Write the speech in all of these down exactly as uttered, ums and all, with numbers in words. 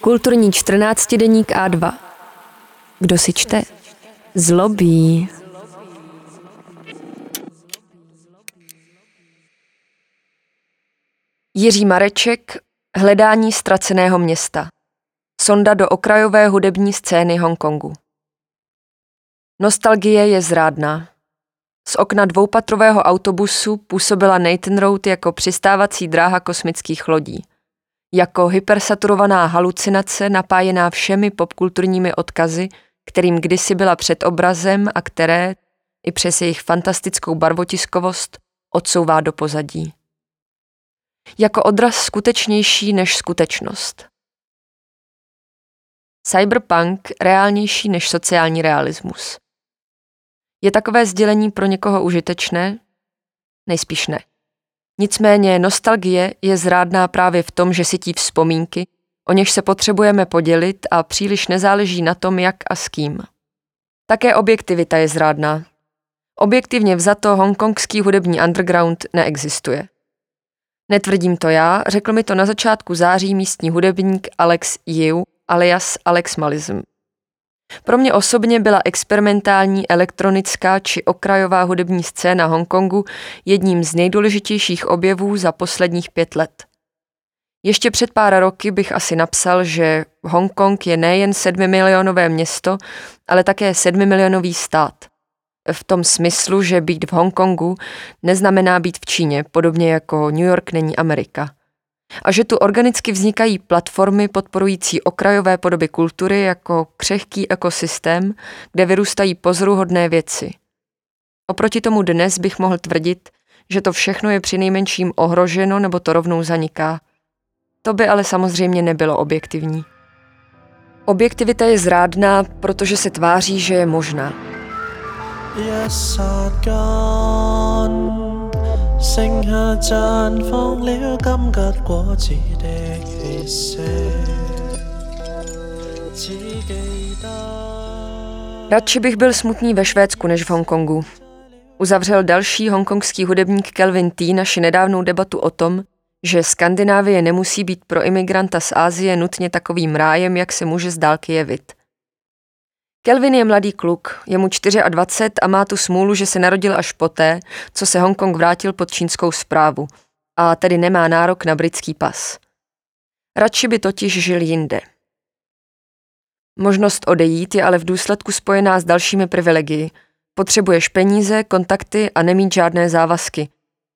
Kulturní čtrnáctidenník A dva. Kdo si čte? Zlobí. Jiří Mareček, Hledání ztraceného města. Sonda do okrajové hudební scény Hongkongu. Nostalgie je zrádná. Z okna dvoupatrového autobusu působila Nathan Road jako přistávací dráha kosmických lodí. Jako hypersaturovaná halucinace napájená všemi popkulturními odkazy, kterým kdysi byla před obrazem a které, i přes jejich fantastickou barvotiskovost, odsouvá do pozadí. Jako odraz skutečnější než skutečnost. Cyberpunk reálnější než sociální realismus. Je takové sdělení pro někoho užitečné? Nejspíš ne. Nicméně nostalgie je zrádná právě v tom, že sytí vzpomínky, o něž se potřebujeme podělit a příliš nezáleží na tom, jak a s kým. Také objektivita je zrádná. Objektivně vzato hongkongský hudební underground neexistuje. Netvrdím to já, řekl mi to na začátku září místní hudebník Alex Yu, alias Alex Malism. Pro mě osobně byla experimentální, elektronická či okrajová hudební scéna Hongkongu jedním z nejdůležitějších objevů za posledních pět let. Ještě před pár roky bych asi napsal, že Hongkong je nejen sedmimilionové město, ale také sedmimilionový stát. V tom smyslu, že být v Hongkongu neznamená být v Číně, podobně jako New York není Amerika. A že tu organicky vznikají platformy podporující okrajové podoby kultury jako křehký ekosystém, kde vyrůstají pozoruhodné věci. Oproti tomu dnes bych mohl tvrdit, že to všechno je přinejmenším ohroženo nebo to rovnou zaniká. To by ale samozřejmě nebylo objektivní. Objektivita je zrádná, protože se tváří, že je možná. Yes, I'd gone. 剩下綻放了金桔果子的氣息 Radši bych byl smutný ve Švédsku než v Hongkongu. Uzavřel další hongkongský hudebník Kelvin T. naši nedávnou debatu o tom, že Skandinávie nemusí být pro imigranta z Asie nutně takovým rájem, jak se může z dálky jevit. Kelvin je mladý kluk, je mu dvacet čtyři a má tu smůlu, že se narodil až poté, co se Hongkong vrátil pod čínskou správu, a tedy nemá nárok na britský pas. Radši by totiž žil jinde. Možnost odejít je ale v důsledku spojená s dalšími privilegii. Potřebuješ peníze, kontakty a nemít žádné závazky.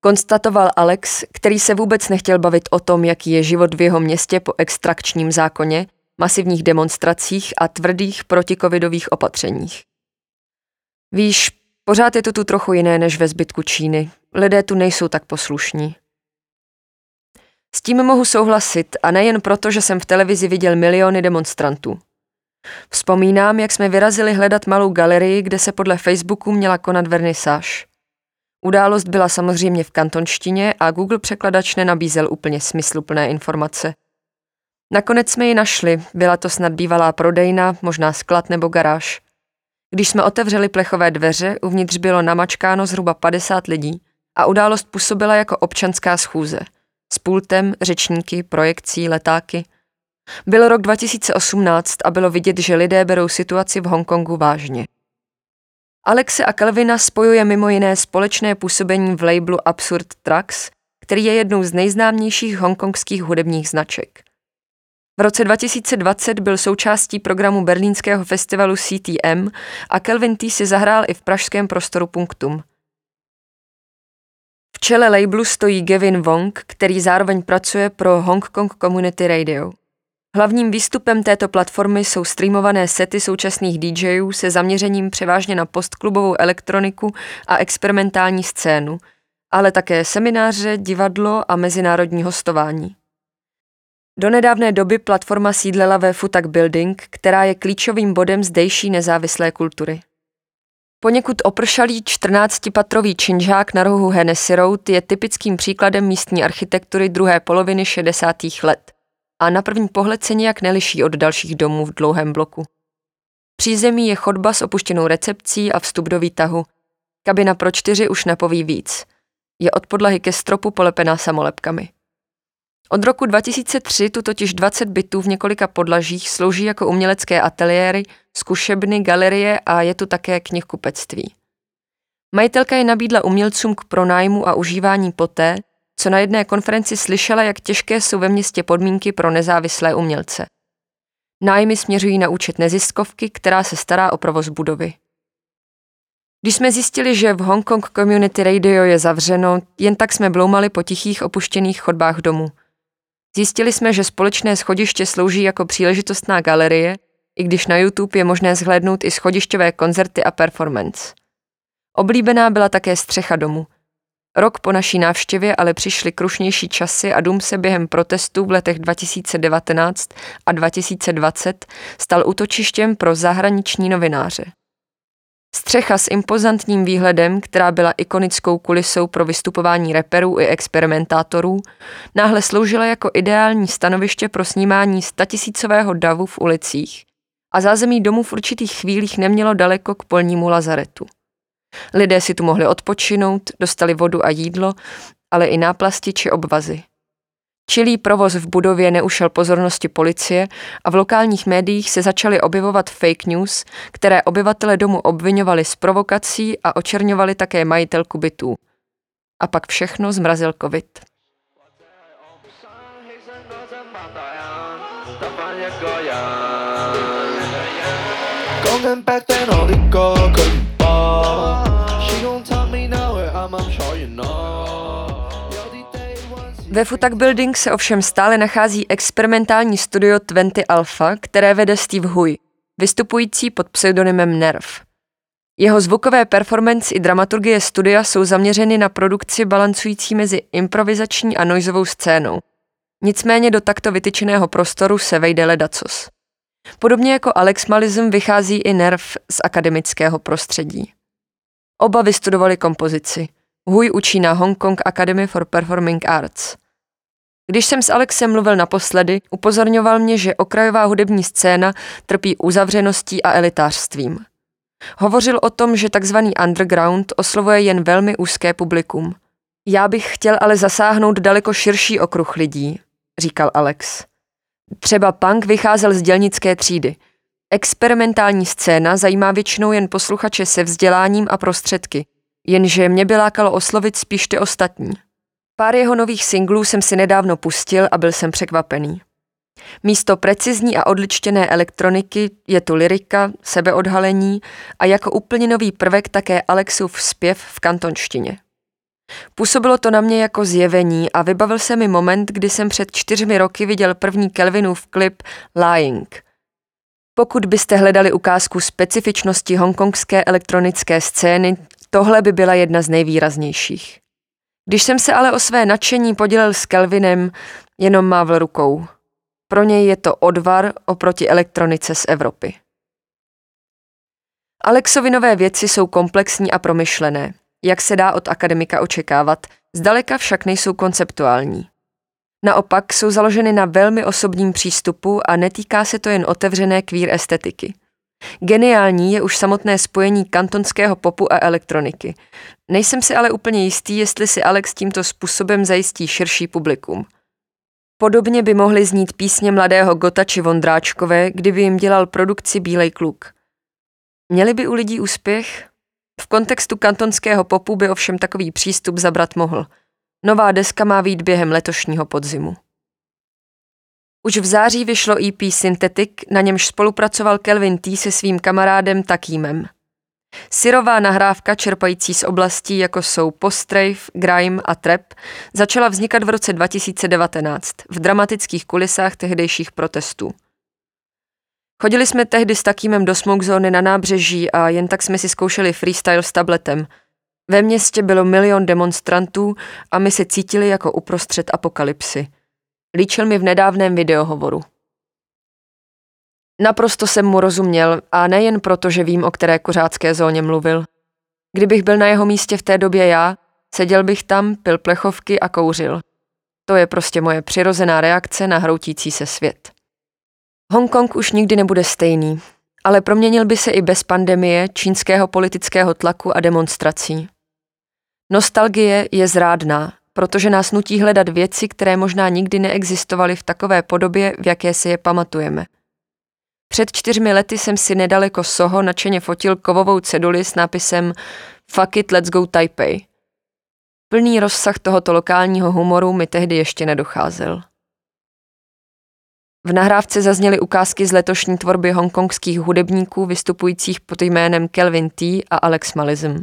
Konstatoval Alex, který se vůbec nechtěl bavit o tom, jaký je život v jeho městě po extrakčním zákoně, masivních demonstracích a tvrdých protikovidových opatřeních. Víš, pořád je to tu trochu jiné než ve zbytku Číny. Lidé tu nejsou tak poslušní. S tím mohu souhlasit a nejen proto, že jsem v televizi viděl miliony demonstrantů. Vzpomínám, jak jsme vyrazili hledat malou galerii, kde se podle Facebooku měla konat vernisáž. Událost byla samozřejmě v kantonštině a Google překladač nenabízel úplně smysluplné informace. Nakonec jsme ji našli, byla to snad bývalá prodejna, možná sklad nebo garáž. Když jsme otevřeli plechové dveře, uvnitř bylo namačkáno zhruba padesát lidí a událost působila jako občanská schůze. S pultem, řečníky, projekcí, letáky. Byl rok dva tisíce osmnáct a bylo vidět, že lidé berou situaci v Hongkongu vážně. Alexe a Kelvina spojuje mimo jiné společné působení v labelu Absurd Trax, který je jednou z nejznámějších hongkongských hudebních značek. V roce dva tisíce dvacet byl součástí programu berlínského festivalu C T M a Kelvin T. si zahrál i v pražském prostoru Punktum. V čele labelu stojí Gavin Wong, který zároveň pracuje pro Hong Kong Community Radio. Hlavním výstupem této platformy jsou streamované sety současných D Jů se zaměřením převážně na postklubovou elektroniku a experimentální scénu, ale také semináře, divadlo a mezinárodní hostování. Do nedávné doby platforma sídlela ve Futak Building, která je klíčovým bodem zdejší nezávislé kultury. Poněkud opršalý čtrnáctipatrový činžák na rohu Hennessy Road je typickým příkladem místní architektury druhé poloviny šedesátých let a na první pohled se nijak neliší od dalších domů v dlouhém bloku. Přízemí je chodba s opuštěnou recepcí a vstup do výtahu. Kabina pro čtyři už nepoví víc. Je od podlahy ke stropu polepená samolepkami. Od roku dva tisíce tři tu totiž dvacet bytů v několika podlažích slouží jako umělecké ateliéry, zkušebny, galerie a je tu také knihkupectví. Majitelka je nabídla umělcům k pronájmu a užívání poté, co na jedné konferenci slyšela, jak těžké jsou ve městě podmínky pro nezávislé umělce. Nájmy směřují na účet neziskovky, která se stará o provoz budovy. Když jsme zjistili, že v Hong Kong Community Radio je zavřeno, jen tak jsme bloumali po tichých opuštěných chodbách domu. Zjistili jsme, že společné schodiště slouží jako příležitostná galerie, i když na YouTube je možné zhlédnout i schodišťové koncerty a performance. Oblíbená byla také střecha domu. Rok po naší návštěvě ale přišly krušnější časy a dům se během protestů v letech dva tisíce devatenáct a dva tisíce dvacet stal útočištěm pro zahraniční novináře. Střecha s impozantním výhledem, která byla ikonickou kulisou pro vystupování reperů i experimentátorů, náhle sloužila jako ideální stanoviště pro snímání statisícového davu v ulicích a zázemí domu v určitých chvílích nemělo daleko k polnímu lazaretu. Lidé si tu mohli odpočinout, dostali vodu a jídlo, ale i náplasti či obvazy. Čilý provoz v budově neušel pozornosti policie a v lokálních médiích se začaly objevovat fake news, které obyvatele domu obviňovali z provokací a očerňovali také majitelku bytů. A pak všechno zmrazil covid. Ve Futak Building se ovšem stále nachází experimentální studio Twenty Alpha, které vede Steve Hui, vystupující pod pseudonymem nerv. Jeho zvukové performance i dramaturgie studia jsou zaměřeny na produkci balancující mezi improvizační a noizovou scénou. Nicméně do takto vytyčeného prostoru se vejde ledacos. Podobně jako Alex Malism vychází i nerv z akademického prostředí. Oba vystudovali kompozici. Hui učí na Hong Kong Academy for Performing Arts. Když jsem s Alexem mluvil naposledy, upozorňoval mě, že okrajová hudební scéna trpí uzavřeností a elitářstvím. Hovořil o tom, že tzv. Underground oslovuje jen velmi úzké publikum. Já bych chtěl ale zasáhnout daleko širší okruh lidí, říkal Alex. Třeba punk vycházel z dělnické třídy. Experimentální scéna zajímá většinou jen posluchače se vzděláním a prostředky, jenže mě by lákalo oslovit spíš ty ostatní. Pár jeho nových singlů jsem si nedávno pustil a byl jsem překvapený. Místo precizní a odličtěné elektroniky je tu lyrika, sebeodhalení a jako úplně nový prvek také Alexův zpěv v kantonštině. Působilo to na mě jako zjevení a vybavil se mi moment, kdy jsem před čtyřmi roky viděl první Kelvinův klip Lying. Pokud byste hledali ukázku specifičnosti hongkongské elektronické scény, tohle by byla jedna z nejvýraznějších. Když jsem se ale o své nadšení podělil s Kelvinem, jenom mávl rukou. Pro něj je to odvar oproti elektronice z Evropy. Alexovy nové věci jsou komplexní a promyšlené, jak se dá od akademika očekávat, zdaleka však nejsou konceptuální. Naopak jsou založeny na velmi osobním přístupu a netýká se to jen otevřené queer estetiky. Geniální je už samotné spojení kantonského popu a elektroniky. Nejsem si ale úplně jistý, jestli si Alex tímto způsobem zajistí širší publikum. Podobně by mohly znít písně mladého Gota či Vondráčkové, kdyby jim dělal produkci Bílej kluk. Měli by u lidí úspěch? V kontextu kantonského popu by ovšem takový přístup zabrat mohl. Nová deska má vyjít během letošního podzimu. Už v září vyšlo E P Synthetic, na němž spolupracoval Kelvin T. se svým kamarádem Takýmem. Syrová nahrávka čerpající z oblastí, jako jsou post-rave, grime a trap, začala vznikat v roce dva tisíce devatenáct v dramatických kulisách tehdejších protestů. Chodili jsme tehdy s Takýmem do smoke zóny na nábřeží a jen tak jsme si zkoušeli freestyle s tabletem. Ve městě bylo milion demonstrantů a my se cítili jako uprostřed apokalypsy. Líčil mi v nedávném videohovoru. Naprosto jsem mu rozuměl a nejen proto, že vím, o které kuřácké zóně mluvil. Kdybych byl na jeho místě v té době já, seděl bych tam, pil plechovky a kouřil. To je prostě moje přirozená reakce na hroutící se svět. Hongkong už nikdy nebude stejný, ale proměnil by se i bez pandemie, čínského politického tlaku a demonstrací. Nostalgie je zrádná, protože nás nutí hledat věci, které možná nikdy neexistovaly v takové podobě, v jaké si je pamatujeme. Před čtyřmi lety jsem si nedaleko Soho nadšeně fotil kovovou ceduli s nápisem Fuck it, let's go Taipei. Plný rozsah tohoto lokálního humoru mi tehdy ještě nedocházel. V nahrávce zazněly ukázky z letošní tvorby hongkongských hudebníků vystupujících pod jménem Kelvin T. a Alex Malism.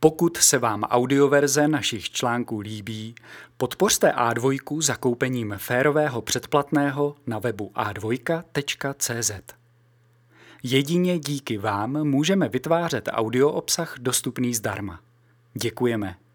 Pokud se vám audioverze našich článků líbí, podpořte á dvojku zakoupením férového předplatného na webu a dvojka tečka cé zet. Jedině díky vám můžeme vytvářet audio obsah dostupný zdarma. Děkujeme.